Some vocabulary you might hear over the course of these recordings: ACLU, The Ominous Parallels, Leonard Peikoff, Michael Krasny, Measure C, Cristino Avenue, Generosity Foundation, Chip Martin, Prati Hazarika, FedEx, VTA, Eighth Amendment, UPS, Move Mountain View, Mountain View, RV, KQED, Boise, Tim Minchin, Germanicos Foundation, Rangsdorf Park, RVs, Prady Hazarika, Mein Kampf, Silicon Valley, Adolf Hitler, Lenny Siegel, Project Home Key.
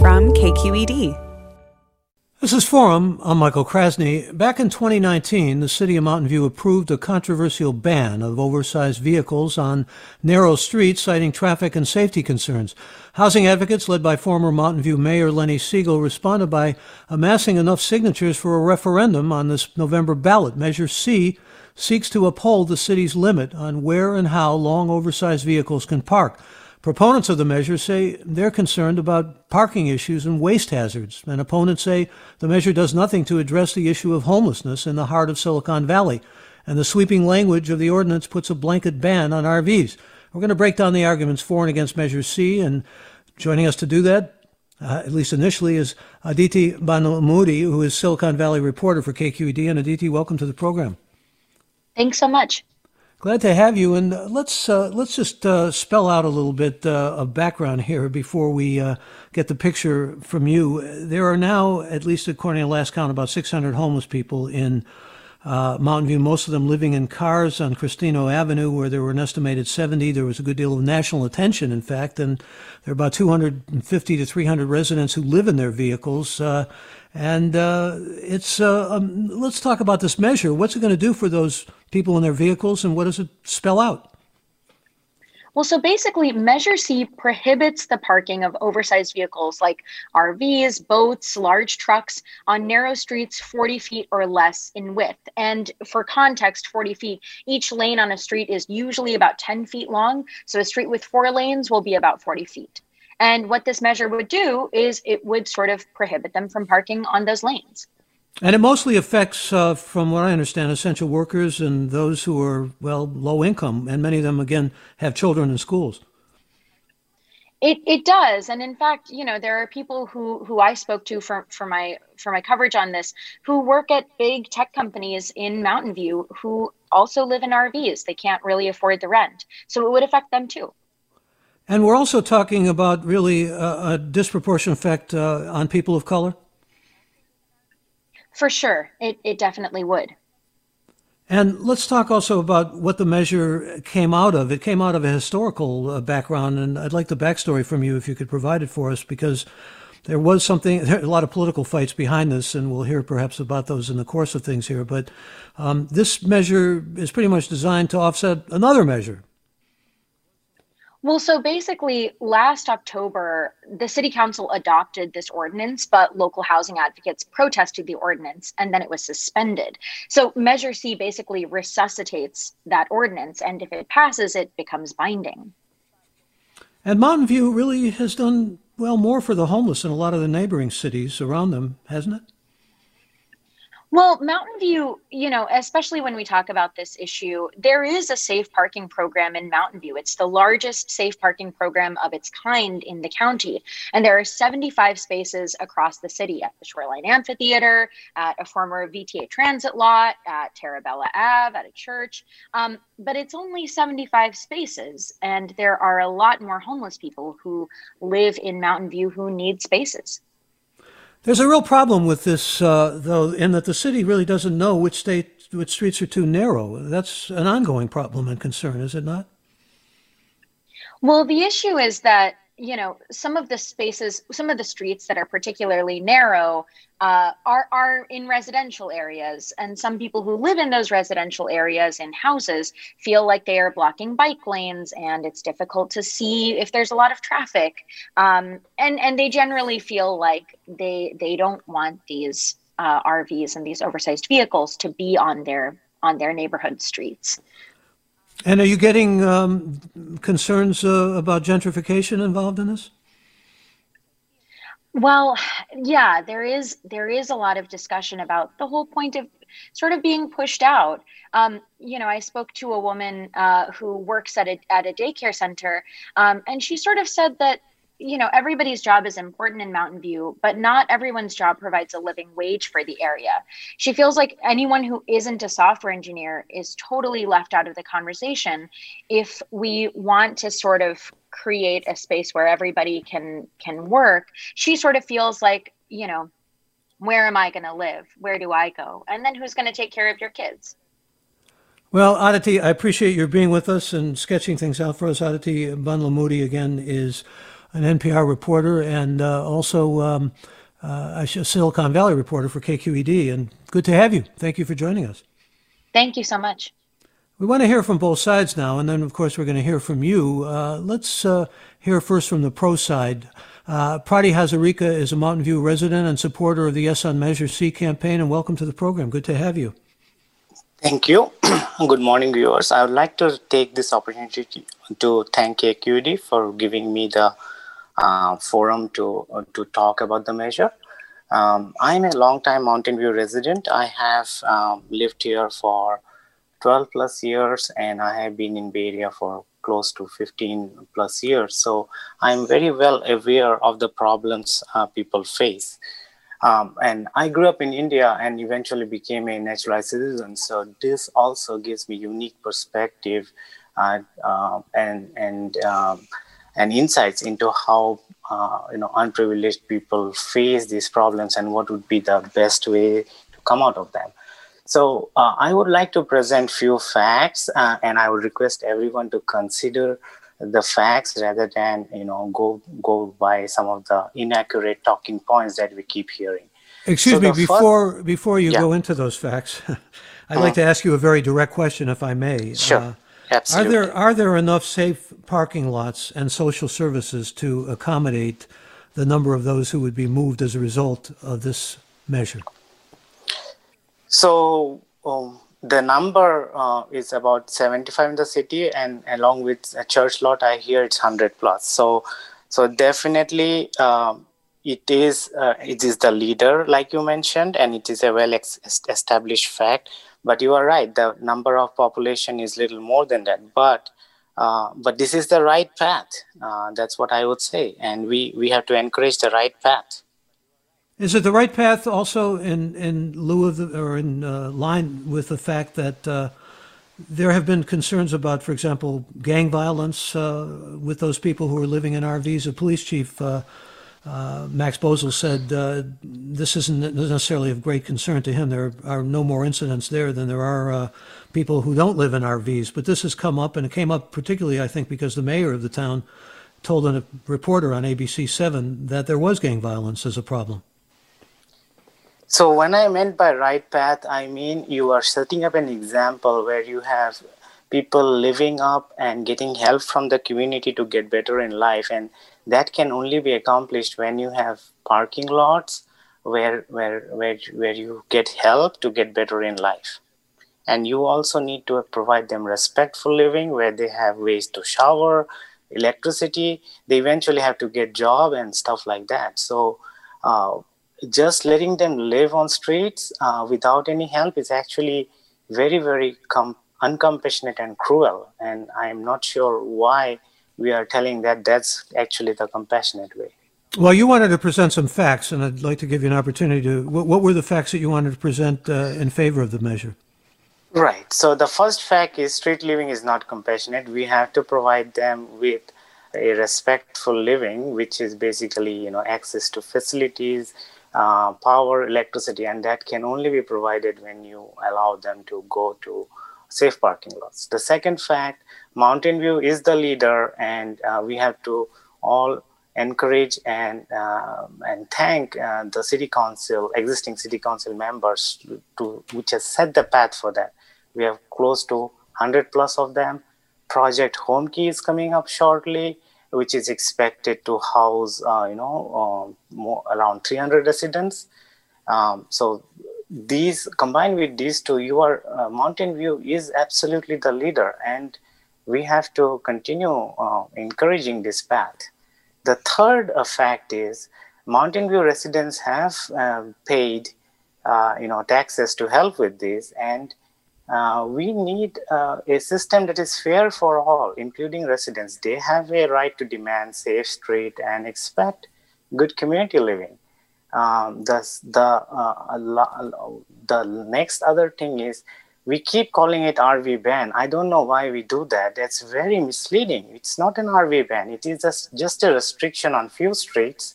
from KQED. This is Forum. I'm Michael Krasny. Back in 2019, the city of Mountain View approved a controversial ban of oversized vehicles on narrow streets, citing traffic and safety concerns. Housing advocates led by former Mountain View Mayor Lenny Siegel responded by amassing enough signatures for a referendum on this November ballot. Measure C seeks to uphold the city's limit on where and how long oversized vehicles can park. Proponents of the measure say they're concerned about parking issues and waste hazards, and opponents say the measure does nothing to address the issue of homelessness in the heart of Silicon Valley, and the sweeping language of the ordinance puts a blanket ban on RVs. We're going to break down the arguments for and against Measure C, and joining us to do that, at least initially, is Aditi Banamudi, who is Silicon Valley reporter for KQED. And Aditi, welcome to the program. Thanks so much. Glad to have you, and let's just spell out a little bit of background here before we get the picture from you. There are now, at least according to last count, about 600 homeless people in Mountain View, most of them living in cars on Cristino Avenue, where there were an estimated 70. There was a good deal of national attention, in fact, and there are about 250 to 300 residents who live in their vehicles. Let's talk about this measure. What's it going to do for those people in their vehicles, and what does it spell out? Well, so basically, Measure C prohibits the parking of oversized vehicles like RVs, boats, large trucks on narrow streets 40 feet or less in width. And for context, 40 feet, each lane on a street is usually about 10 feet long. So a street with four lanes will be about 40 feet. And what this measure would do is it would sort of prohibit them from parking on those lanes. And it mostly affects, from what I understand, essential workers and those who are, low income. And many of them, again, have children in schools. It does. And in fact, there are people who I spoke to for my coverage on this, who work at big tech companies in Mountain View, who also live in RVs. They can't really afford the rent. So it would affect them, too. And we're also talking about really a disproportionate effect on people of color? For sure. It definitely would. And let's talk also about what the measure came out of. It came out of a historical background, and I'd like the backstory from you if you could provide it for us, because there are a lot of political fights behind this, and we'll hear perhaps about those in the course of things here. But this measure is pretty much designed to offset another measure. Well, so basically, last October, the city council adopted this ordinance, but local housing advocates protested the ordinance, and then it was suspended. So Measure C basically resuscitates that ordinance, and if it passes, it becomes binding. And Mountain View really has done, more for the homeless than a lot of the neighboring cities around them, hasn't it? Well, Mountain View, especially when we talk about this issue, there is a safe parking program in Mountain View. It's the largest safe parking program of its kind in the county. And there are 75 spaces across the city at the Shoreline Amphitheater, at a former VTA transit lot, at Terra Bella Ave, at a church. But it's only 75 spaces. And there are a lot more homeless people who live in Mountain View who need spaces. There's a real problem with this, though, in that the city really doesn't know which streets are too narrow. That's an ongoing problem and concern, is it not? Well, the issue is that, some of the spaces, some of the streets that are particularly narrow are in residential areas. And some people who live in those residential areas in houses feel like they are blocking bike lanes, and it's difficult to see if there's a lot of traffic. And they generally feel like they don't want these RVs and these oversized vehicles to be on their neighborhood streets. And are you getting concerns about gentrification involved in this? Well, yeah, there is a lot of discussion about the whole point of sort of being pushed out. I spoke to a woman who works at a daycare center, and she sort of said that, everybody's job is important in Mountain View, but not everyone's job provides a living wage for the area. She feels like anyone who isn't a software engineer is totally left out of the conversation if we want to sort of create a space where everybody can work. She sort of feels like, where am I going to live? Where do I go? And then who's going to take care of your kids? Well, Aditi, I appreciate your being with us and sketching things out for us. Aditi Banamudi, again, is an NPR reporter and also a Silicon Valley reporter for KQED. And good to have you. Thank you for joining us. Thank you so much. We want to hear from both sides now, and then, of course, we're going to hear from you. Let's hear first from the pro side. Prati Hazarika is a Mountain View resident and supporter of the Yes on Measure C campaign, and welcome to the program. Good to have you. Thank you. Good morning, viewers. I would like to take this opportunity to thank KQED for giving me the forum to talk about the measure. I'm a long-time Mountain View resident. I have lived here for 12 plus years, and I have been in Bay Area for close to 15 plus years. So I'm very well aware of the problems people face. And I grew up in India and eventually became a naturalized citizen. So this also gives me unique perspective and insights into how unprivileged people face these problems and what would be the best way to come out of them. So I would like to present few facts, and I would request everyone to consider the facts rather than go by some of the inaccurate talking points that we keep hearing. Excuse me, before you go into those facts, I'd like to ask you a very direct question, if I may. Sure, absolutely. Are there enough safe parking lots and social services to accommodate the number of those who would be moved as a result of this measure? So the number is about 75 in the city, and along with a church lot, I hear it's 100 plus. So definitely it is the leader, like you mentioned, and it is a well-established fact. But you are right; the number of population is little more than that. But this is the right path. That's what I would say, and we have to encourage the right path. Is it the right path also in lieu of line with the fact that there have been concerns about, for example, gang violence with those people who are living in RVs? The police chief, Max Bozel, said this isn't necessarily of great concern to him. There are no more incidents there than there are people who don't live in RVs. But this has come up, and it came up particularly, I think, because the mayor of the town told a reporter on ABC7 that there was gang violence as a problem. So when I meant by right path, I mean you are setting up an example where you have people living up and getting help from the community to get better in life. And that can only be accomplished when you have parking lots where you get help to get better in life. And you also need to provide them respectful living where they have ways to shower, electricity. They eventually have to get job and stuff like that. So just letting them live on streets without any help is actually very, very uncompassionate and cruel. And I'm not sure why we are telling that that's actually the compassionate way. Well, you wanted to present some facts, and I'd like to give you an opportunity to. What were the facts that you wanted to present in favor of the measure? Right. So the first fact is street living is not compassionate. We have to provide them with a respectful living, which is basically, access to facilities, power, electricity, and that can only be provided when you allow them to go to safe parking lots. The second fact, Mountain View is the leader, and we have to all encourage and thank the city council, existing city council members, which has set the path for that. We have close to 100 plus of them. Project Home Key is coming up shortly, which is expected to house, around 300 residents. So these combined with these two, Mountain View is absolutely the leader, and we have to continue encouraging this path. The third fact is Mountain View residents have paid, taxes to help with this, and we need a system that is fair for all, including residents. They have a right to demand safe street and expect good community living. The next other thing is we keep calling it RV ban. I don't know why we do that. That's very misleading. It's not an RV ban. It is just a restriction on few streets.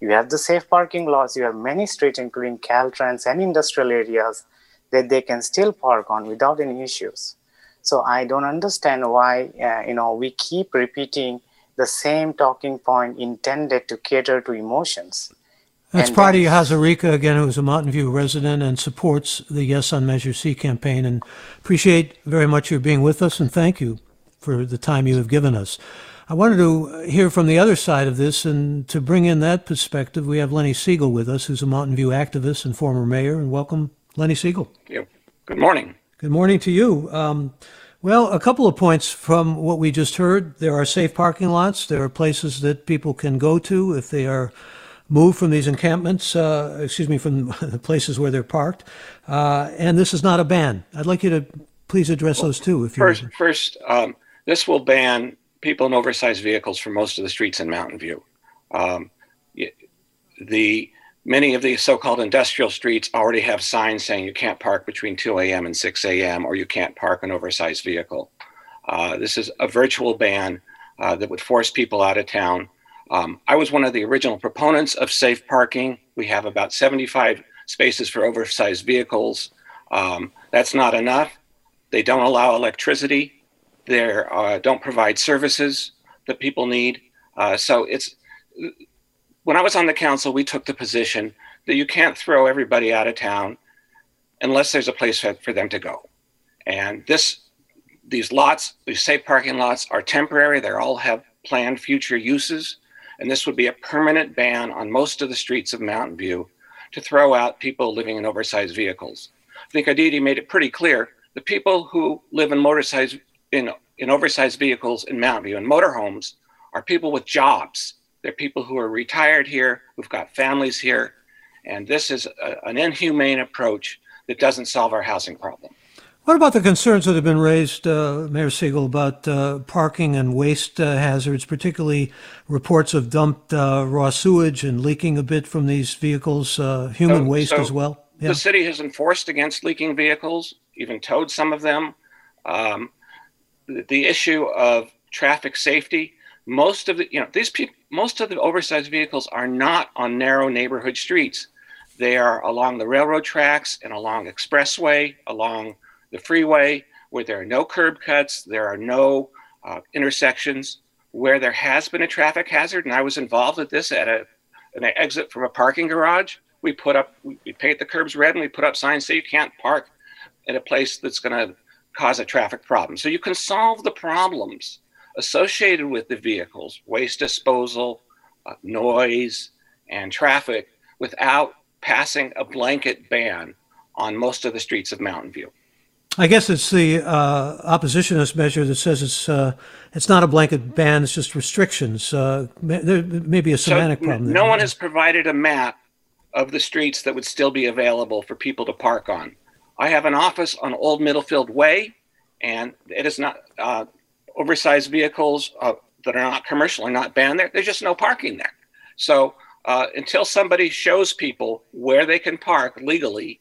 You have the safe parking laws. You have many streets, including Caltrans and industrial areas, that they can still park on without any issues. So I don't understand why we keep repeating the same talking point intended to cater to emotions. That's Prady Hazarika again, who's a Mountain View resident and supports the Yes on Measure C campaign. And appreciate very much your being with us, and thank you for the time you have given us. I wanted to hear from the other side of this, and to bring in that perspective, we have Lenny Siegel with us, who's a Mountain View activist and former mayor. And welcome, Lenny Siegel. Thank you. Good morning. Good morning to you. Well, a couple of points from what we just heard. There are safe parking lots. There are places that people can go to if they are moved from these encampments, from the places where they're parked. And this is not a ban. I'd like you to please address those too, if you would. First, this will ban people in oversized vehicles from most of the streets in Mountain View. Many of these so-called industrial streets already have signs saying you can't park between 2 a.m. and 6 a.m. or you can't park an oversized vehicle. This is a virtual ban that would force people out of town. I was one of the original proponents of safe parking. We have about 75 spaces for oversized vehicles. That's not enough. They don't allow electricity. They don't provide services that people need. When I was on the council, we took the position that you can't throw everybody out of town unless there's a place for them to go. And these lots, these safe parking lots, are temporary. They all have planned future uses. And this would be a permanent ban on most of the streets of Mountain View to throw out people living in oversized vehicles. I think Aditi made it pretty clear. The people who live in oversized vehicles in Mountain View and motorhomes are people with jobs. They're people who are retired here, who've got families here. And this is an inhumane approach that doesn't solve our housing problem. What about the concerns that have been raised, Mayor Siegel, about parking and waste hazards, particularly reports of dumped raw sewage and leaking a bit from these vehicles, human waste as well? Yeah. The city has enforced against leaking vehicles, even towed some of them. The issue of traffic safety. Most of the oversized vehicles are not on narrow neighborhood streets. They are along the railroad tracks and along expressway, along the freeway, where there are no curb cuts, there are no intersections, where there has been a traffic hazard. And I was involved with this at an exit from a parking garage. We paint the curbs red, and we put up signs saying you can't park at a place that's going to cause a traffic problem. So you can solve the problems associated with the vehicles, waste disposal, noise, and traffic, without passing a blanket ban on most of the streets of Mountain View. I guess it's the oppositionist measure that says it's not a blanket ban, it's just restrictions. There may be a semantic problem there. No one has provided a map of the streets that would still be available for people to park on. I have an office on Old Middlefield Way, and it is not oversized vehicles that are not commercial are not banned there. There's just no parking there. So until somebody shows people where they can park legally,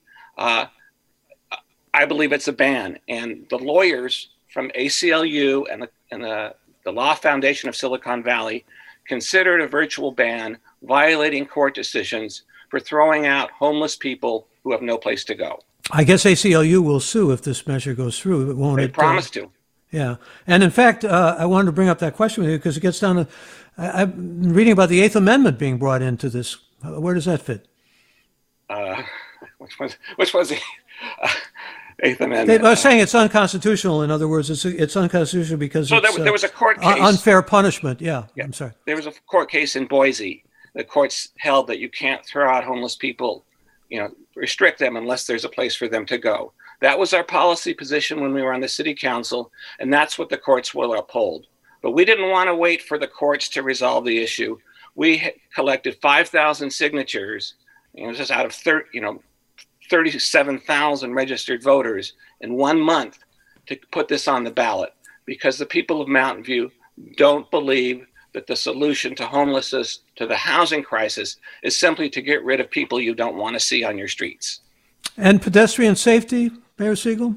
I believe it's a ban. And the lawyers from ACLU and the Law Foundation of Silicon Valley considered a virtual ban violating court decisions for throwing out homeless people who have no place to go. I guess ACLU will sue if this measure goes through. It won't. They promised to. Yeah. And in fact, I wanted to bring up that question with you because it gets down to, I've been reading about the Eighth Amendment being brought into this. Where does that fit? Which was the Eighth Amendment? They are saying it's unconstitutional. In other words, it's unconstitutional because there was a court case. Unfair punishment. Yeah. I'm sorry. There was a court case in Boise. The courts held that you can't throw out homeless people, restrict them unless there's a place for them to go. That was our policy position when we were on the city council, and that's what the courts will uphold. But we didn't want to wait for the courts to resolve the issue. We collected 5,000 signatures, this is out of 37,000 registered voters in 1 month to put this on the ballot, because the people of Mountain View don't believe that the solution to homelessness, to the housing crisis, is simply to get rid of people you don't want to see on your streets. And pedestrian safety, Mayor Siegel?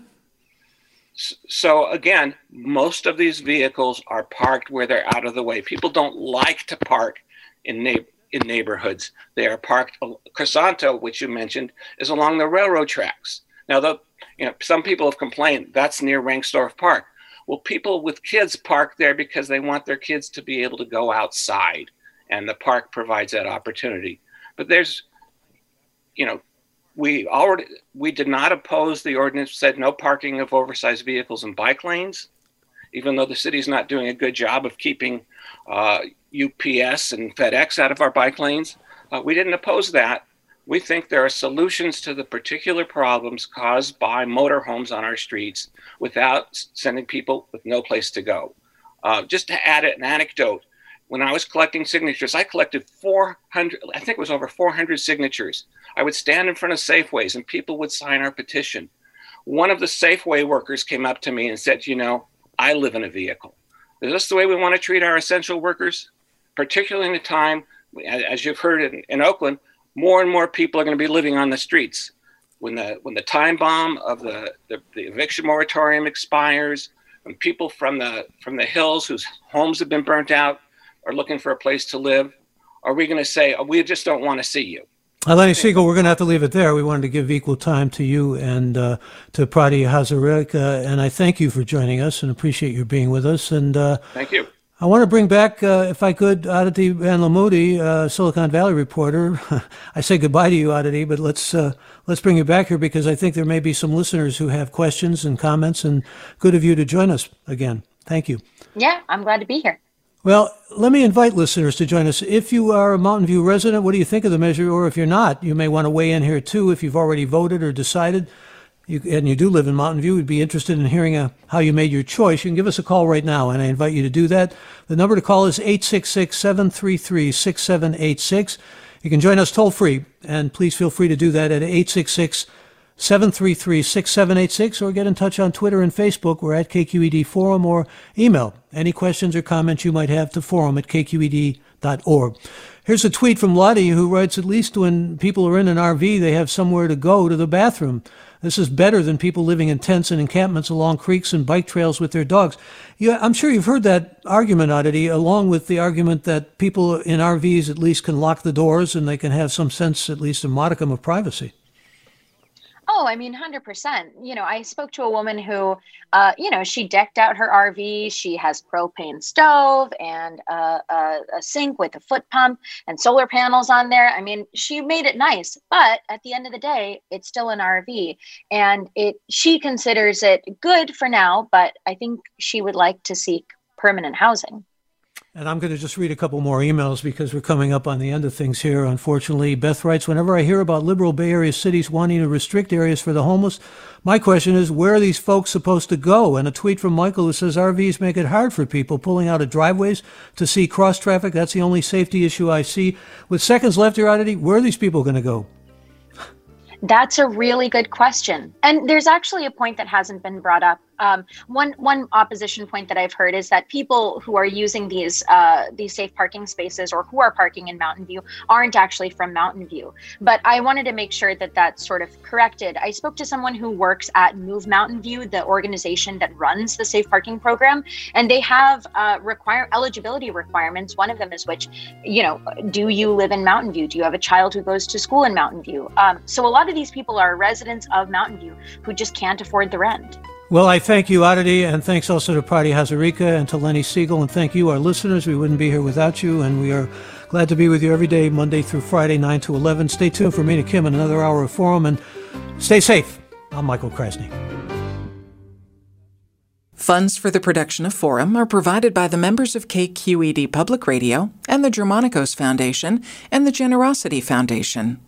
So again, most of these vehicles are parked where they're out of the way. People don't like to park in neighborhoods. They are parked. Crisanto, which you mentioned, is along the railroad tracks. Now, some people have complained that's near Rangsdorf Park. Well, people with kids park there because they want their kids to be able to go outside, and the park provides that opportunity. But there's, you know, we did not oppose the ordinance, said no parking of oversized vehicles in bike lanes, even though the city's not doing a good job of keeping UPS and FedEx out of our bike lanes. We didn't oppose that. We think there are solutions to the particular problems caused by motorhomes on our streets without sending people with no place to go. Just to add an anecdote, when I was collecting signatures, I collected 400, I think it was over 400 signatures. I would stand in front of Safeways and people would sign our petition. One of the Safeway workers came up to me and said, you know, I live in a vehicle. Is this the way we want to treat our essential workers? Particularly in a time, as you've heard in Oakland, more and more people are going to be living on the streets. When the time bomb of the eviction moratorium expires, when people from the hills whose homes have been burnt out are looking for a place to live, are we going to say, oh, we just don't want to see you? Lenny Siegel, we're going to have to leave it there. We wanted to give equal time to you and to Prady Hazarika, and I thank you for joining us and appreciate your being with us. And thank you. I want to bring back, if I could, Aditi Vanlamudi, Silicon Valley reporter. I say goodbye to you, Aditi, but let's bring you back here because I think there may be some listeners who have questions and comments, and good of you to join us again. Thank you. Yeah, I'm glad to be here. Well, let me invite listeners to join us. If you are a Mountain View resident, what do you think of the measure? Or if you're not, you may want to weigh in here too. If you've already voted or decided, and you do live in Mountain View, we'd be interested in hearing how you made your choice. You can give us a call right now, and I invite you to do that. The number to call is 866-733-6786. You can join us toll-free, and please feel free to do that at 866-733-6786, or get in touch on Twitter and Facebook. We're at KQED Forum, or email any questions or comments you might have to forum@kqed.org. Here's a tweet from Lottie, who writes, at least when people are in an RV, they have somewhere to go to the bathroom. This is better than people living in tents and encampments along creeks and bike trails with their dogs. Yeah, I'm sure you've heard that argument, Oddity, along with the argument that people in RVs at least can lock the doors and they can have some sense, at least a modicum of privacy. Oh, I mean, 100%. You know, I spoke to a woman who, you know, she decked out her RV. She has propane stove and a sink with a foot pump and solar panels on there. I mean, she made it nice, but at the end of the day, it's still an RV, and she considers it good for now, but I think she would like to seek permanent housing. And I'm going to just read a couple more emails because we're coming up on the end of things here, unfortunately. Beth writes, whenever I hear about liberal Bay Area cities wanting to restrict areas for the homeless, my question is, where are these folks supposed to go? And a tweet from Michael who says, RVs make it hard for people pulling out of driveways to see cross traffic. That's the only safety issue I see. With seconds left here, Oddity, where are these people going to go? That's a really good question. And there's actually a point that hasn't been brought up. One opposition point that I've heard is that people who are using these safe parking spaces or who are parking in Mountain View aren't actually from Mountain View. But I wanted to make sure that that's sort of corrected. I spoke to someone who works at Move Mountain View, the organization that runs the safe parking program, and they have eligibility requirements. One of them is which, you know, do you live in Mountain View? Do you have a child who goes to school in Mountain View? So a lot of these people are residents of Mountain View who just can't afford the rent. Well, I thank you, Oddity, and thanks also to Prady Hazarika and to Lenny Siegel, and thank you, our listeners. We wouldn't be here without you, and we are glad to be with you every day, Monday through Friday, 9 to 11. Stay tuned for me and Kim in another hour of Forum, and stay safe. I'm Michael Krasny. Funds for the production of Forum are provided by the members of KQED Public Radio and the Germanicos Foundation and the Generosity Foundation.